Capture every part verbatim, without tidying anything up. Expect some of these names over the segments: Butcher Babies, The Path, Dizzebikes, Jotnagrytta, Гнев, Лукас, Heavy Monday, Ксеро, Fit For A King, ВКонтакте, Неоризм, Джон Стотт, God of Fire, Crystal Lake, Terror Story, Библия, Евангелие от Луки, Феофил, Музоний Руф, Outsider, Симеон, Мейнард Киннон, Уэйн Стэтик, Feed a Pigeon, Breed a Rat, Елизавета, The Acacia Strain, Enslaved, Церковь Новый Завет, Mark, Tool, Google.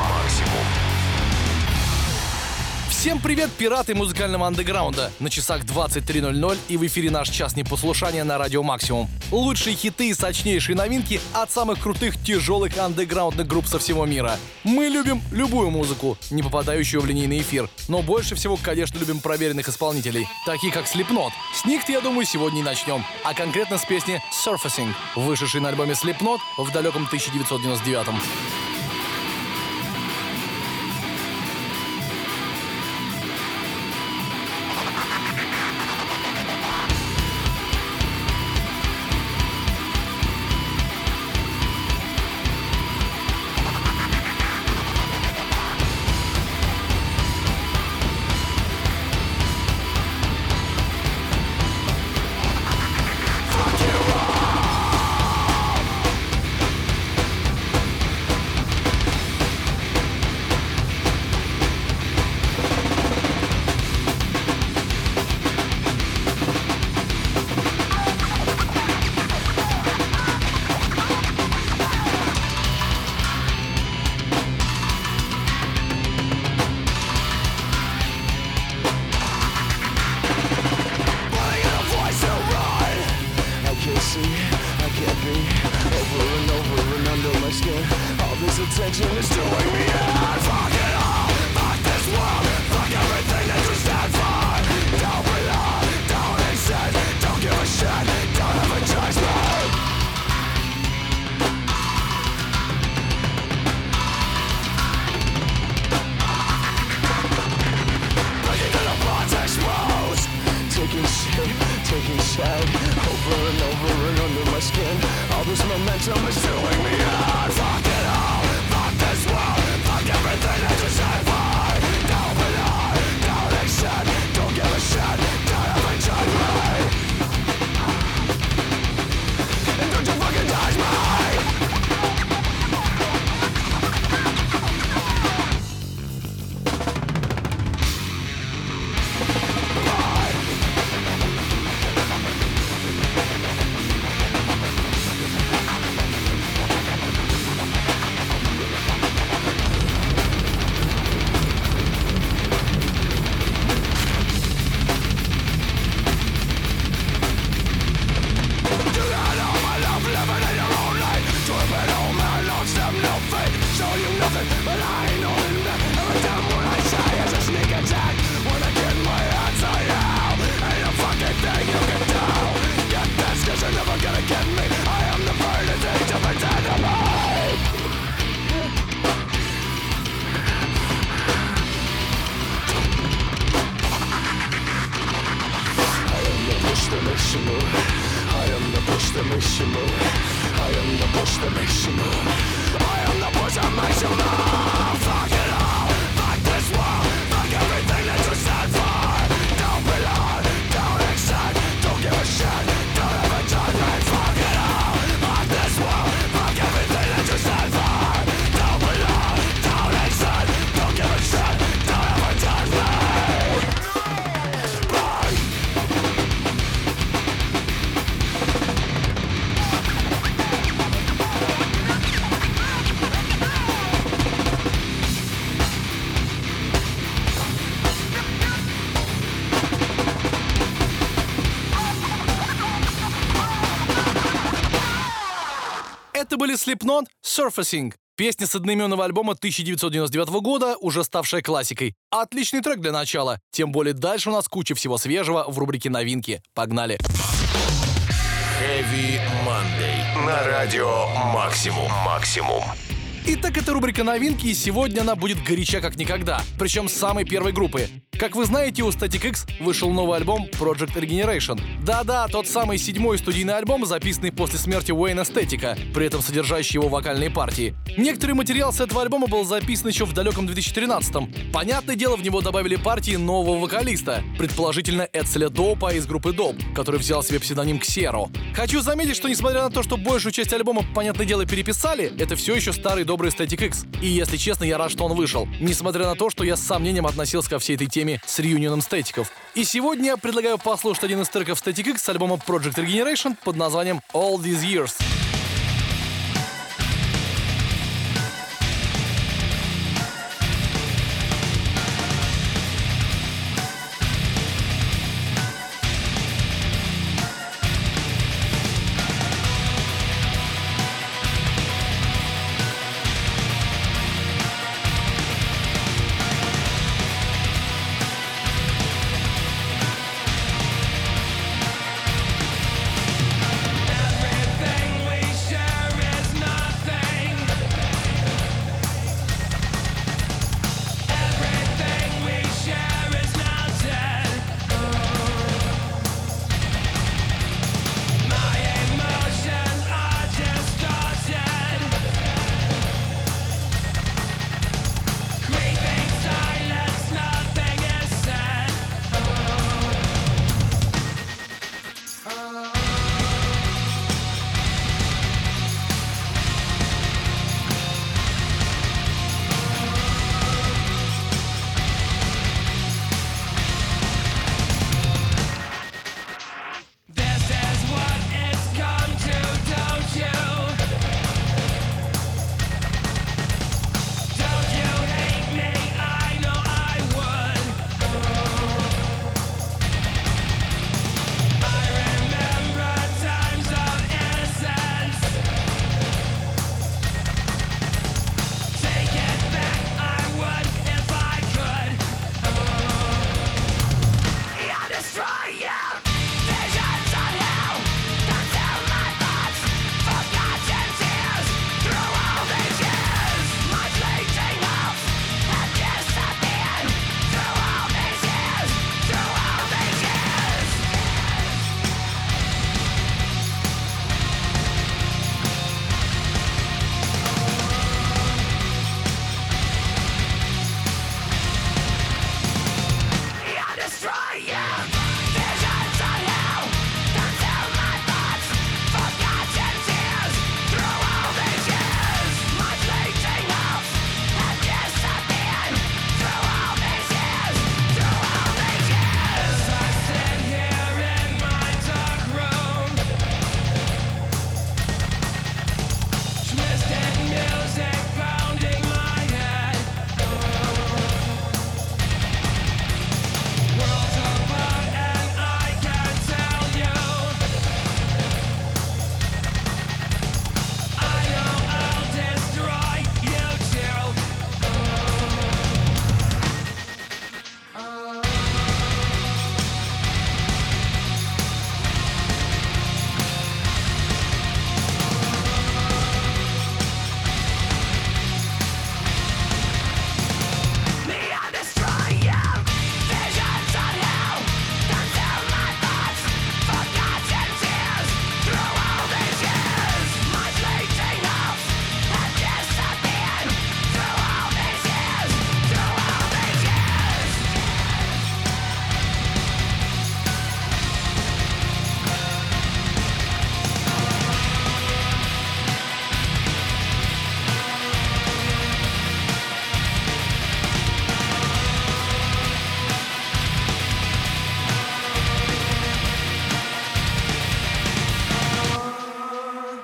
Максимум. Всем привет, пираты музыкального андеграунда! На часах двадцать три ноль ноль и в эфире наш час непослушания на радио Максимум. Лучшие хиты и сочнейшие новинки от самых крутых тяжелых андеграундных групп со всего мира. Мы любим любую музыку, не попадающую в линейный эфир, но больше всего, конечно, любим проверенных исполнителей, таких как Slipknot. С них-то, я думаю, сегодня и начнем, а конкретно с песни Surfacing, вышедшей на альбоме Slipknot в далеком тысяча девятьсот девяносто девятом. Были Slipknot Surfacing, песня с одноименного альбома тысяча девятьсот девяносто девятого года, уже ставшая классикой. Отличный трек для начала, тем более дальше у нас куча всего свежего в рубрике новинки. Погнали! Heavy Monday на радио Максимум. Максимум. Итак, это рубрика новинки, и сегодня она будет горяча как никогда, причем с самой первой группы. Как вы знаете, у Static-X вышел новый альбом Project Regeneration. Да-да, тот самый седьмой студийный альбом, записанный после смерти Уэйна Стэтика, при этом содержащий его вокальные партии. Некоторый материал с этого альбома был записан еще в далеком две тысячи тринадцатом. Понятное дело, в него добавили партии нового вокалиста, предположительно Эцеля Доупа из группы Доуп, который взял себе псевдоним Ксеро. Хочу заметить, что несмотря на то, что большую часть альбома, понятное дело, переписали, это все еще старый добрый Static-X. И если честно, я рад, что он вышел, несмотря на то, что я с сомнением относился ко всей этой теме треками с реюнионом Static-X. И сегодня я предлагаю послушать один из треков Static-X с альбома Project Regeneration под названием All These Years.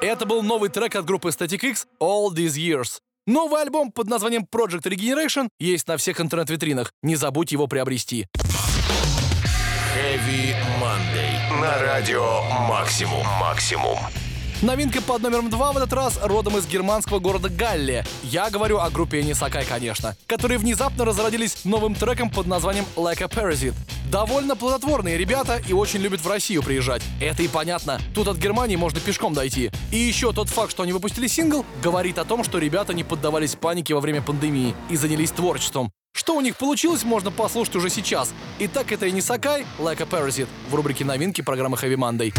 Это был новый трек от группы Static-X «All These Years». Новый альбом под названием Project Regeneration есть на всех интернет-витринах. Не забудь его приобрести. Heavy Monday на радио «Максимум». Максимум. Новинка под номером два в этот раз родом из германского города Галле. Я говорю о группе Эни Сакай, конечно, которые внезапно разродились новым треком под названием Lack a Parasite. Довольно плодотворные ребята и очень любят в Россию приезжать. Это и понятно. Тут от Германии можно пешком дойти. И еще тот факт, что они выпустили сингл, говорит о том, что ребята не поддавались панике во время пандемии и занялись творчеством. Что у них получилось, можно послушать уже сейчас. Итак, это Эни Сакай, Lack a Parasite в рубрике новинки программы Heavy Monday.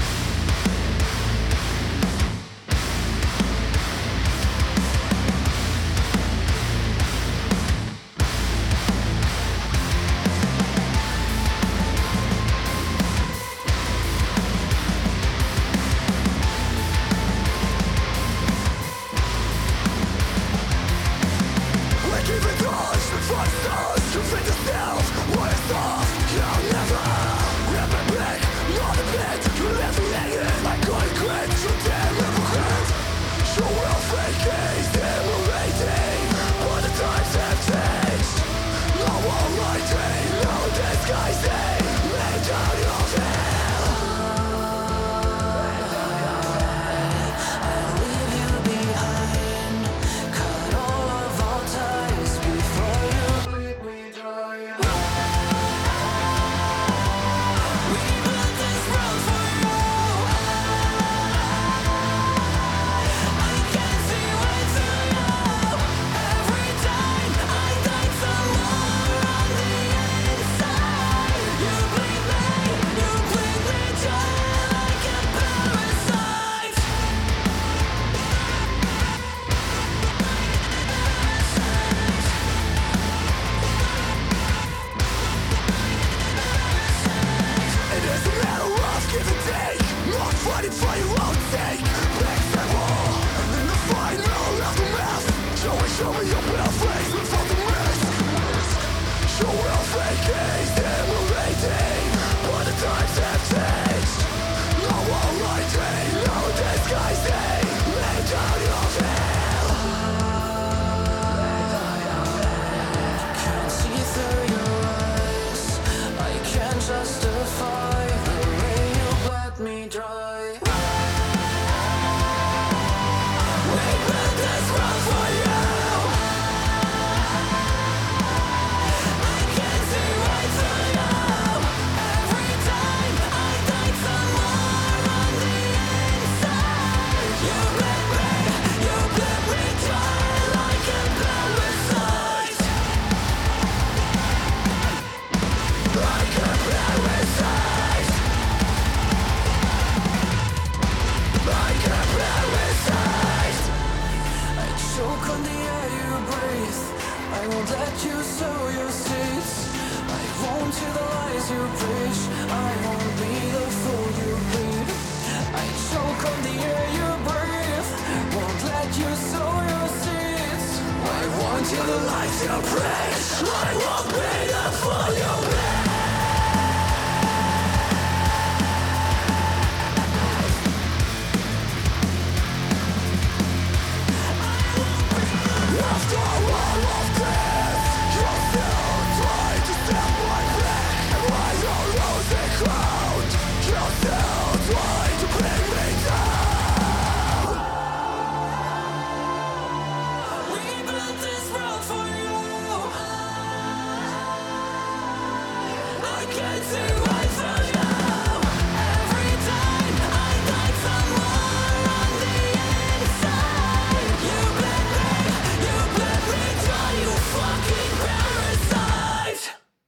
What is that?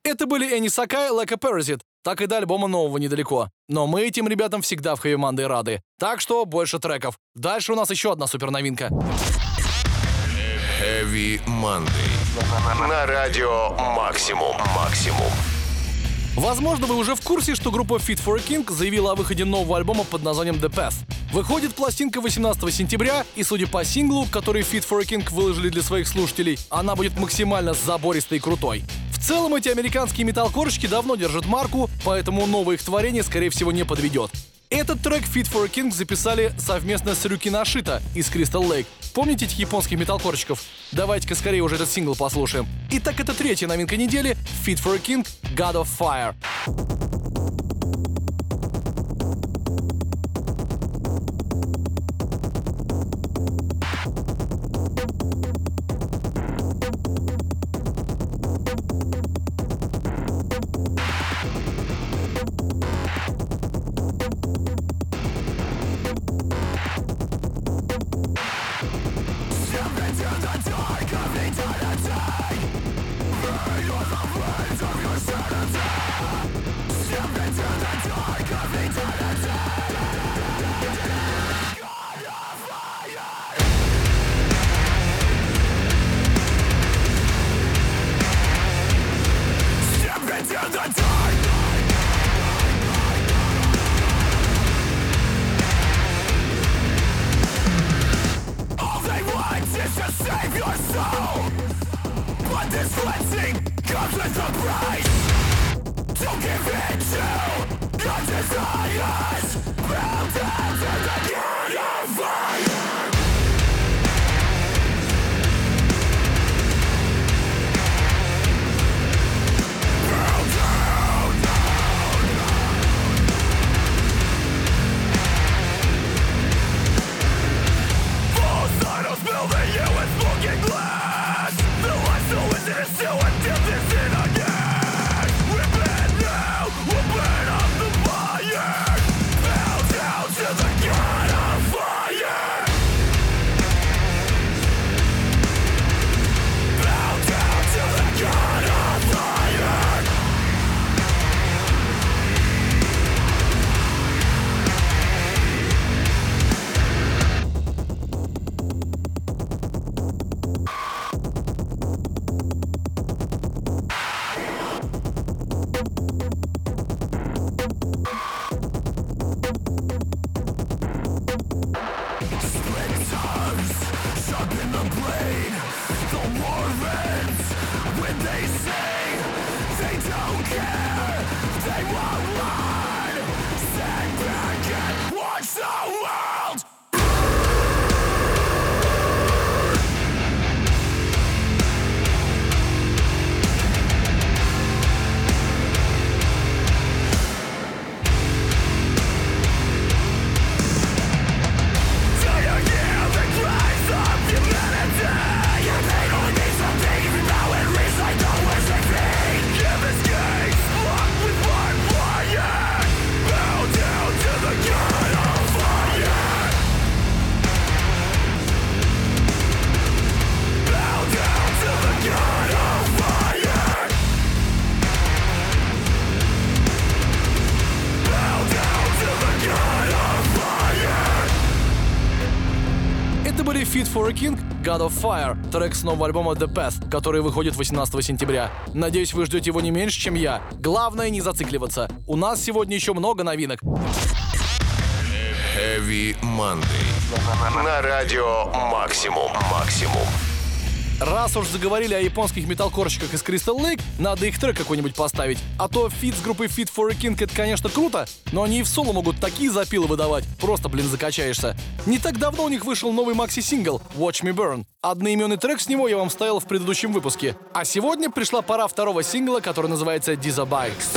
Это были Эни Сакай, Lack a Parasite, так и до альбома нового недалеко. Но мы этим ребятам всегда в Heavy Monday рады. Так что больше треков. Дальше у нас еще одна суперновинка. Heavy Monday. На радио Максимум. Максимум. Возможно, вы уже в курсе, что группа Fit For A King заявила о выходе нового альбома под названием The Path. Выходит пластинка восемнадцатого сентября, и судя по синглу, который Fit For A King выложили для своих слушателей, она будет максимально забористой и крутой. В целом, эти американские металкорщики давно держат марку, поэтому новое их творение, скорее всего, не подведет. Этот трек Fit For A King записали совместно с Рюки Нашита из Crystal Lake. Помните этих японских металкорщиков? Давайте-ка скорее уже этот сингл послушаем. Итак, это третья новинка недели — Fit For A King, God of Fire. Fit For A King, God of Fire, трек с нового альбома The Path, который выходит восемнадцатого сентября. Надеюсь, вы ждете его не меньше, чем я. Главное не зацикливаться. У нас сегодня еще много новинок. Heavy Monday. На радио Максимум. Максимум. Раз уж заговорили о японских металкорщиках из Crystal Lake, надо их трек какой-нибудь поставить. А то фит с группой Fit For A King — это, конечно, круто, но они и в соло могут такие запилы выдавать. Просто, блин, закачаешься. Не так давно у них вышел новый макси-сингл «Watch Me Burn». Одноименный трек с него я вам ставил в предыдущем выпуске. А сегодня пришла пора второго сингла, который называется «Dizzebikes».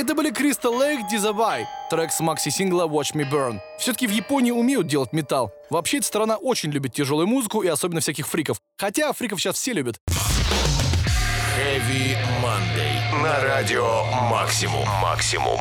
Это были Crystal Lake, Dizzebikes, трек с макси-сингла Watch Me Burn. Все-таки в Японии умеют делать металл. Вообще, эта страна очень любит тяжелую музыку и особенно всяких фриков. Хотя фриков сейчас все любят. Heavy Monday. На радио Максимум. Максимум.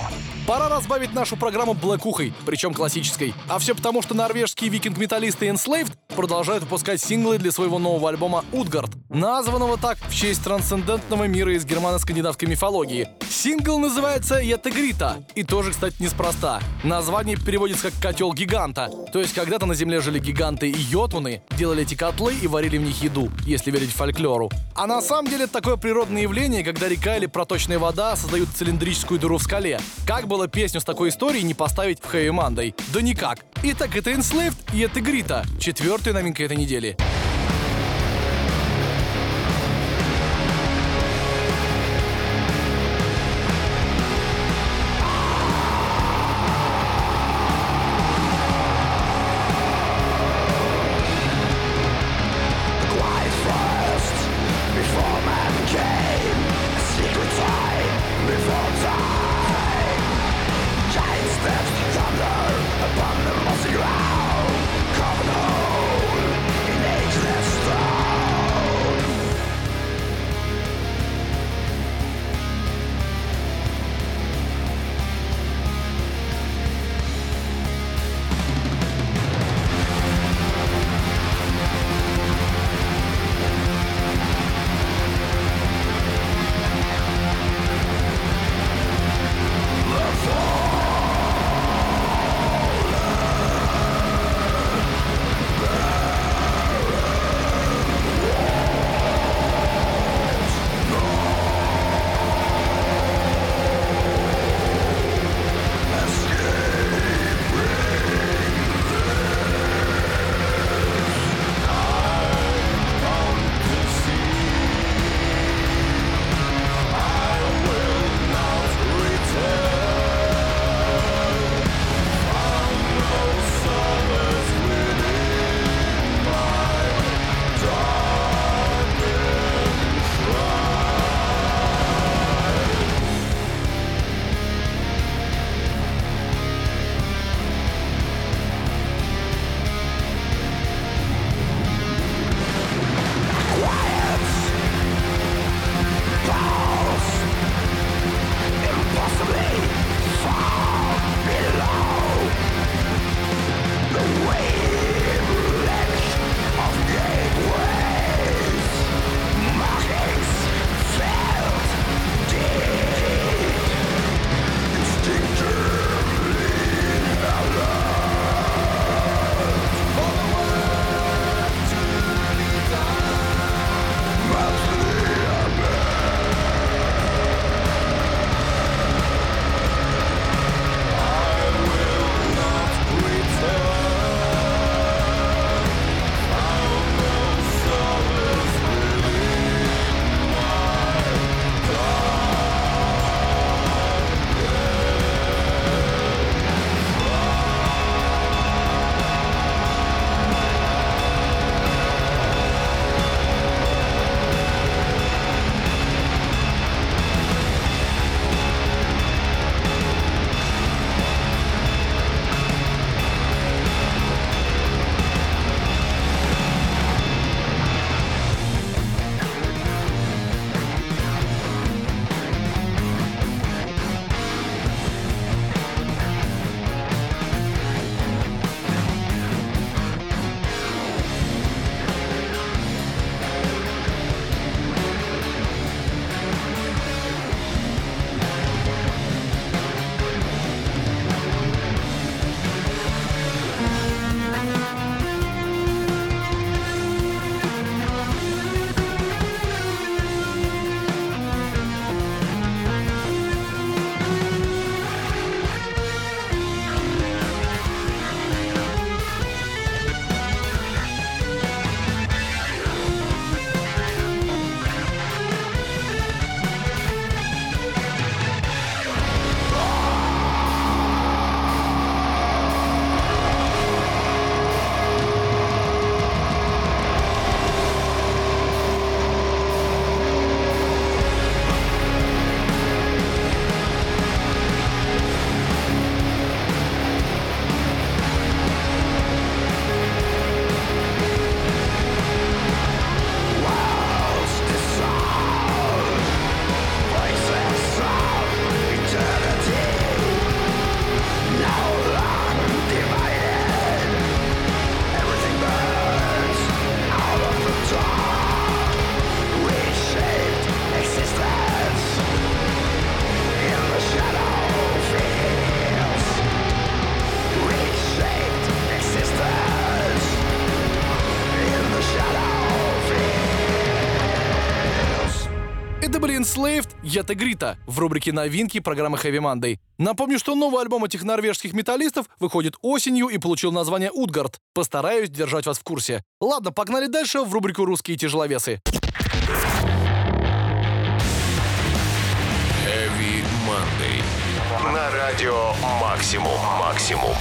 Пора разбавить нашу программу блэкухой, причем классической. А все потому, что норвежские викинг-металлисты Enslaved продолжают выпускать синглы для своего нового альбома Utgard, названного так в честь трансцендентного мира из германо-скандинавской мифологии. Сингл называется «Jotnagrytta», и тоже, кстати, неспроста. Название переводится как «котел гиганта», то есть когда-то на земле жили гиганты и йотуны, делали эти котлы и варили в них еду, если верить фольклору. А на самом деле это такое природное явление, когда река или проточная вода создают цилиндрическую дыру в скале. Как было песню с такой историей не поставить в Heavy Monday? Да никак. Итак, это Enslaved и это Jotnagrytta, четвертая новинка этой недели. Upon the mossy ground, cover the hole in age Это были Enslaved, Jotnagrytta в рубрике «Новинки» программы Heavy Monday. Напомню, что новый альбом этих норвежских металлистов выходит осенью и получил название «Utgard». Постараюсь держать вас в курсе. Ладно, погнали дальше в рубрику «Русские тяжеловесы». Heavy Monday. На радио «Максимум, максимум».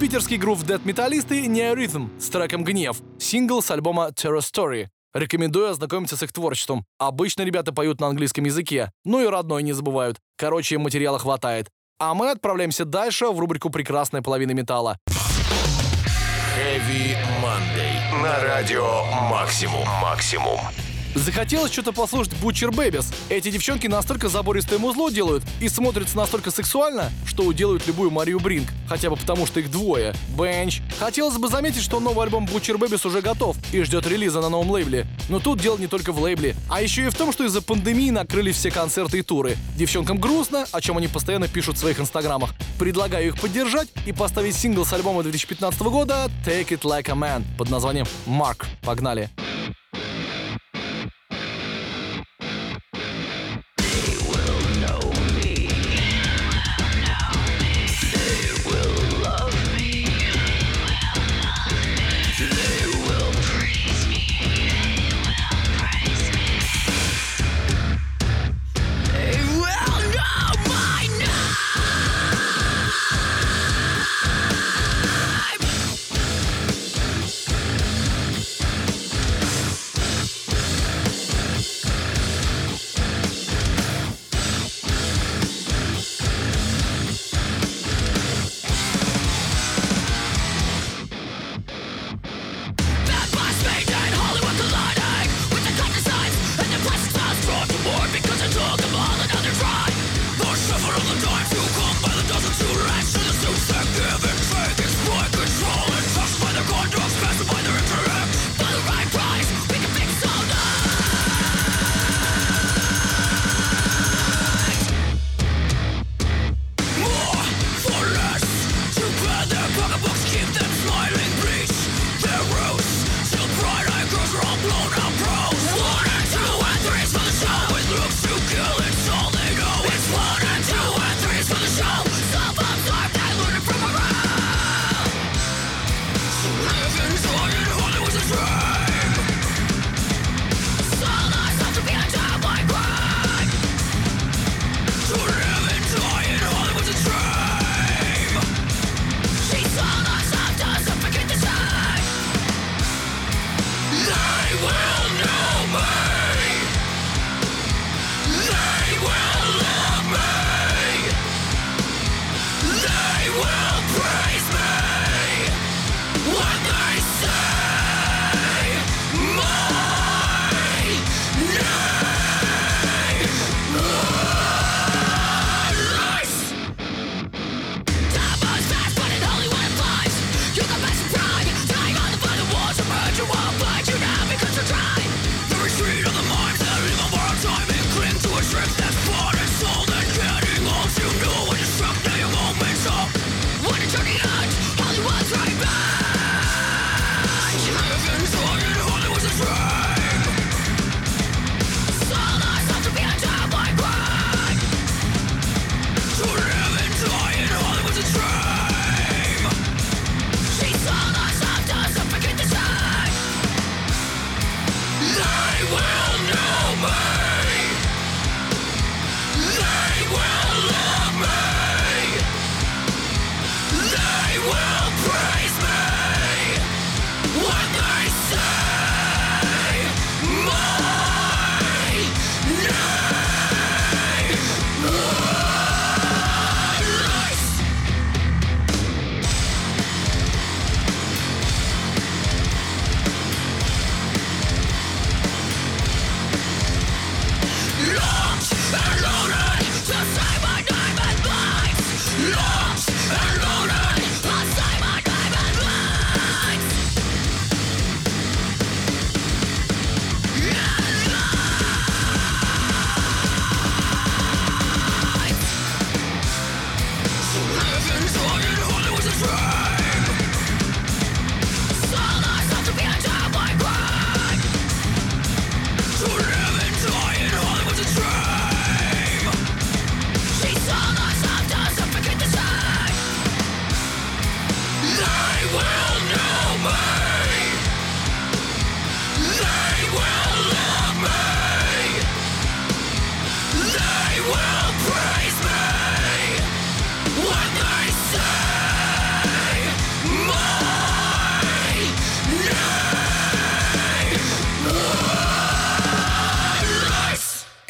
Питерский грув дэт-металлисты «Неоризм» с треком «Гнев», сингл с альбома Terror Story. Рекомендую ознакомиться с их творчеством. Обычно ребята поют на английском языке, ну и родной не забывают. Короче, материала хватает. А мы отправляемся дальше в рубрику «Прекрасная половина металла». Heavy Monday на радио Максимум. Максимум. Захотелось что-то послушать Butcher Babies. Эти девчонки настолько забористое музло делают и смотрятся настолько сексуально, что уделают любую Марию Бринг, хотя бы потому, что их двое. Бенч. Хотелось бы заметить, что новый альбом Butcher Babies уже готов и ждет релиза на новом лейбле. Но тут дело не только в лейбле, а еще и в том, что из-за пандемии накрылись все концерты и туры. Девчонкам грустно, о чем они постоянно пишут в своих инстаграмах. Предлагаю их поддержать и поставить сингл с альбома две тысячи пятнадцатого года Take it like a man под названием Mark. Погнали. They will praise me.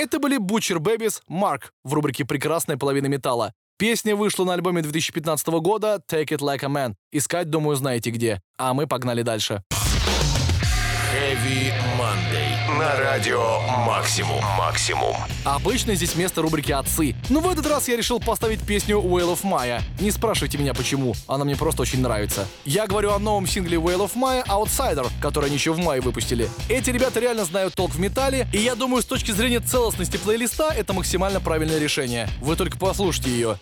Это были Butcher Babies, Mark в рубрике «Прекрасная половина металла». Песня вышла на альбоме две тысячи пятнадцатого года Take it like a man. Искать, думаю, знаете где. А мы погнали дальше. Heavy Monday на радио Максимум. Максимум. Обычно здесь место рубрики «Отцы». Но в этот раз я решил поставить песню Well of Maya. Не спрашивайте меня почему, она мне просто очень нравится. Я говорю о новом сингле Well of Maya Outsider, который они еще в мае выпустили. Эти ребята реально знают толк в металле, и я думаю, с точки зрения целостности плейлиста это максимально правильное решение. Вы только послушайте ее.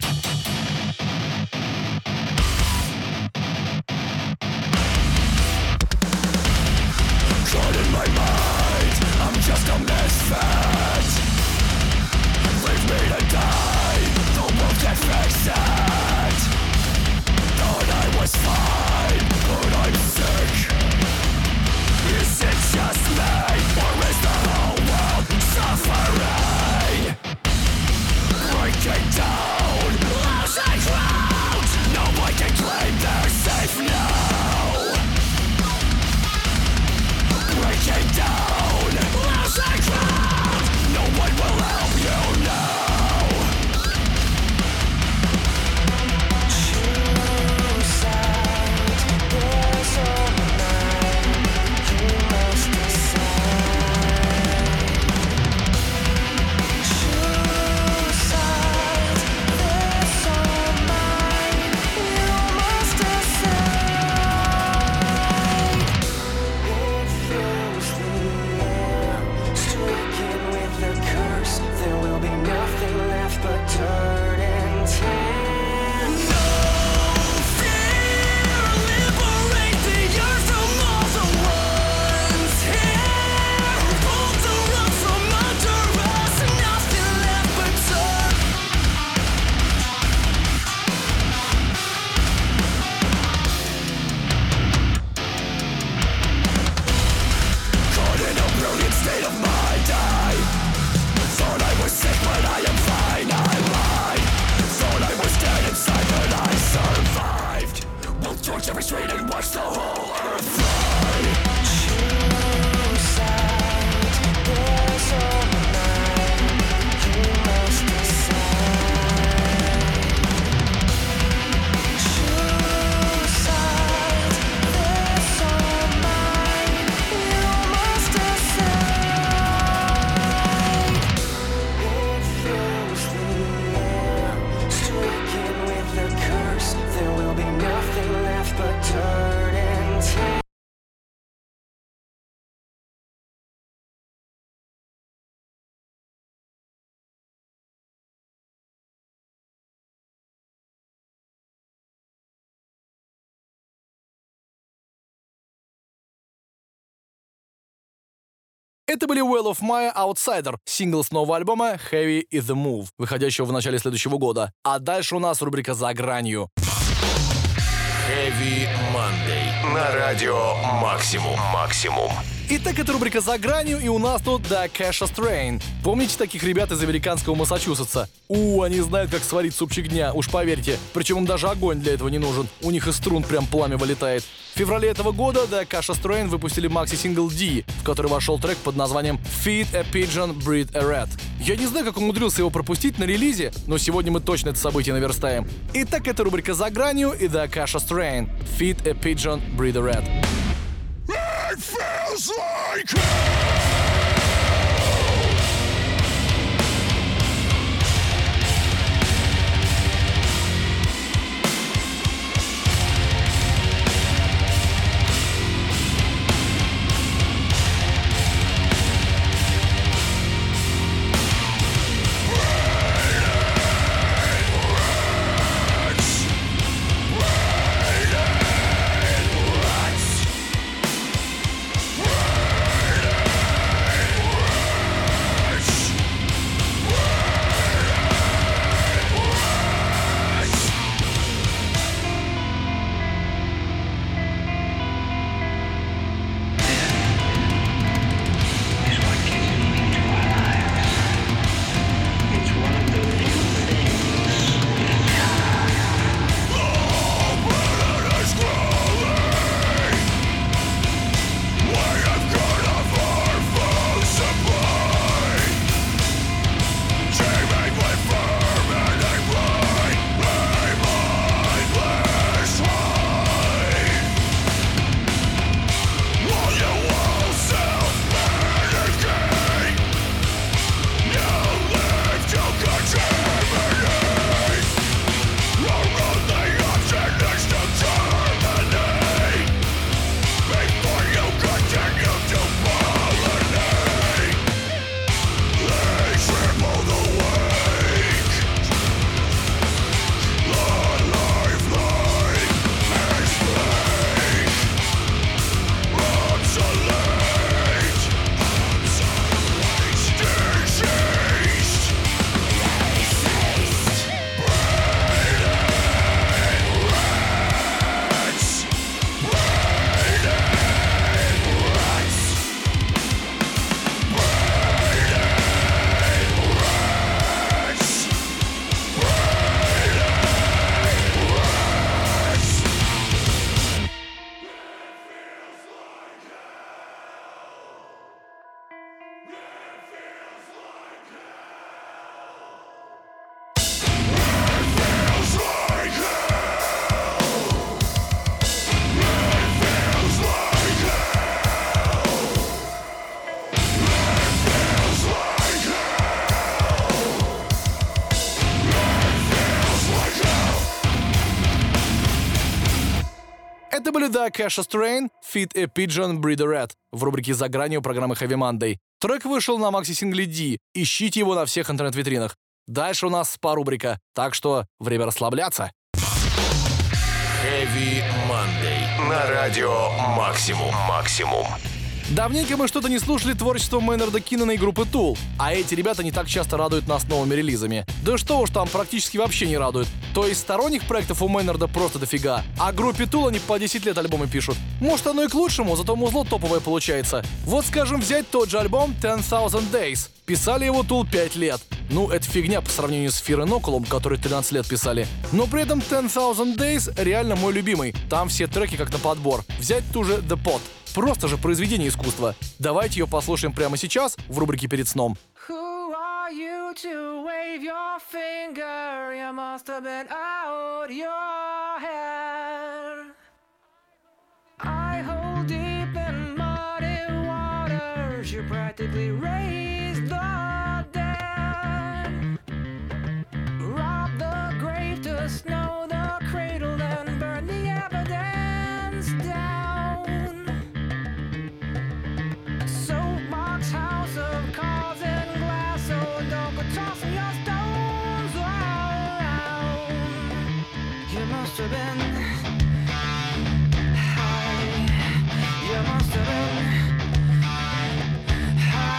Это были Well of Maya, Outsider, сингл с нового альбома Heavy is the Move, выходящего в начале следующего года. А дальше у нас рубрика «За гранью». Heavy Monday на радио Максимум. Максимум. Итак, это рубрика «За гранью», и у нас тут The Acacia Strain. Помните таких ребят из американского Массачусетса? У, они знают, как сварить супчик дня, уж поверьте. Причем им даже огонь для этого не нужен. У них из струн прям пламя вылетает. В феврале этого года The Acacia Strain выпустили макси-сингл D, в который вошел трек под названием Feed a Pigeon, Breed a Rat. Я не знаю, как умудрился его пропустить на релизе, но сегодня мы точно это событие наверстаем. Итак, это рубрика «За гранью» и The Acacia Strain. Feed a Pigeon, Breed a Rat. It feels like The Acacia Strain, Feed a Pigeon, Breed a Rat в рубрике «За гранью» программы Heavy Monday. Трек вышел на макси-сингле D. Ищите его на всех интернет-витринах. Дальше у нас спа-рубрика, так что время расслабляться. Heavy Monday на радио Максимум. Максимум. Давненько мы что-то не слушали творчество Мейнарда Киннона и группы Tool, а эти ребята не так часто радуют нас новыми релизами. Да что уж там, практически вообще не радуют. То есть сторонних проектов у Мейнарда просто дофига, а группе Tool они по десять лет альбомы пишут. Может, оно и к лучшему, зато музло топовое получается. Вот, скажем, взять тот же альбом ten thousand Days. Писали его Tool пять лет. Ну, это фигня по сравнению с Fear and Inoculum, который тринадцать лет писали. Но при этом ten thousand Days реально мой любимый. Там все треки как на подбор. Взять ту же The Pot. Просто же произведение искусства. Давайте ее послушаем прямо сейчас в рубрике «Перед сном». Who are you to wave your finger? You must have been out your head. I hold deep in muddy waters. You practically raised the dead. Rob the grave to snow the cradle and burn the evidence down. House of cards and glass, so don't go tossing your stones around. You must have been high. You must have been high.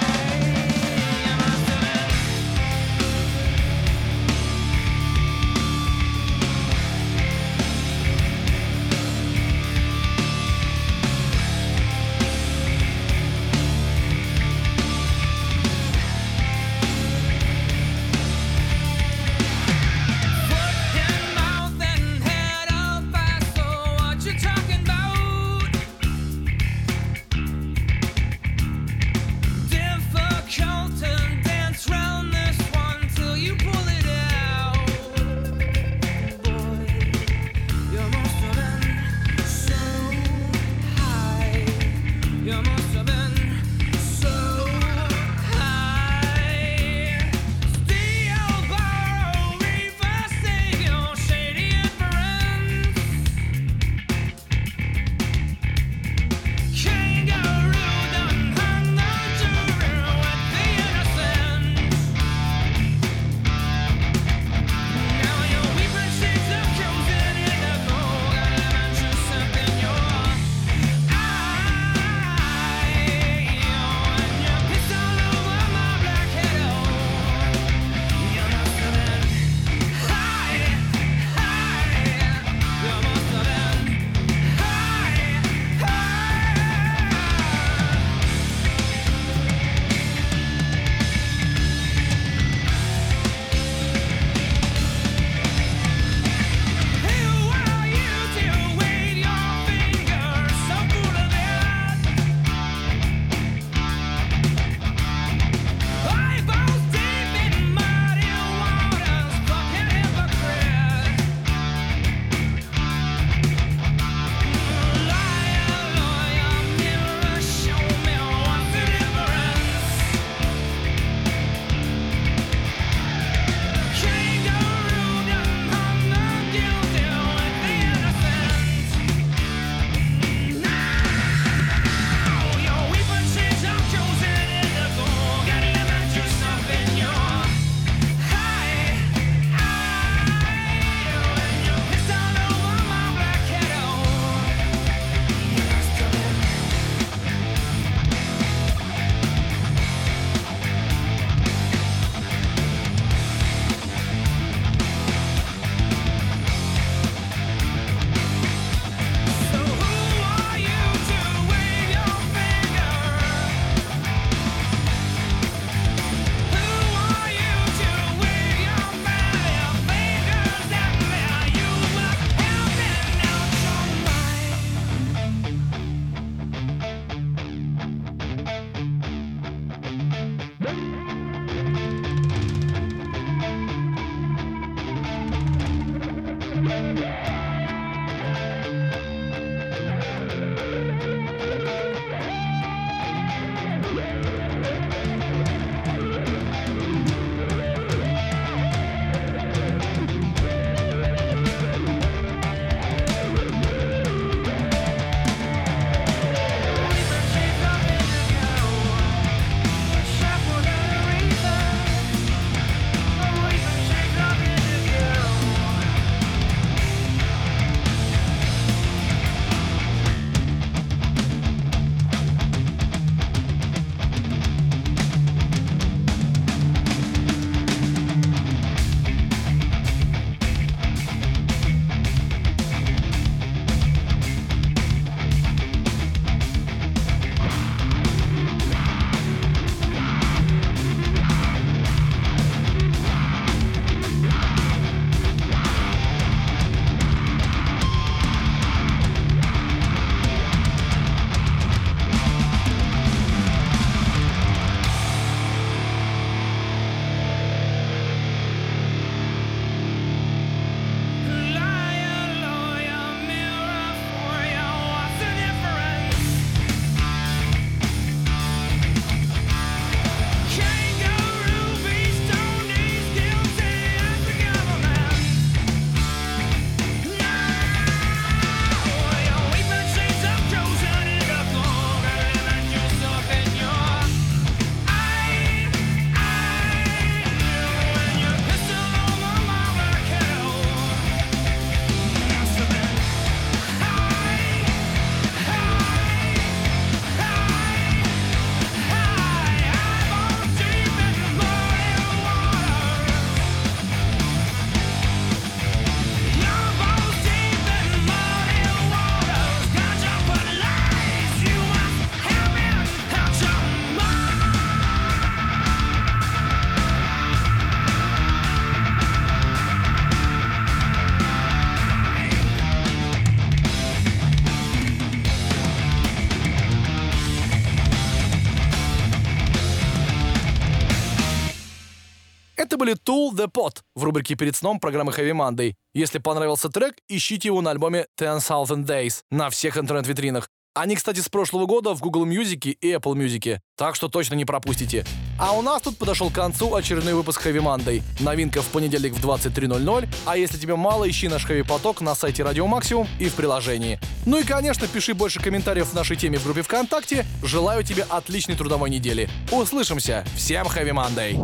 Это были Tool, The Pot в рубрике «Перед сном» программы Heavy Monday. Если понравился трек, ищите его на альбоме ten thousand Days на всех интернет-витринах. Они, кстати, с прошлого года в Google Music и Apple Music, так что точно не пропустите. А у нас тут подошел к концу очередной выпуск Heavy Monday. Новинка в понедельник в двадцать три ноль ноль, а если тебе мало, ищи наш Heavy Поток на сайте Радио Максимум и в приложении. Ну и, конечно, пиши больше комментариев в нашей теме в группе ВКонтакте. Желаю тебе отличной трудовой недели. Услышимся. Всем Heavy Monday.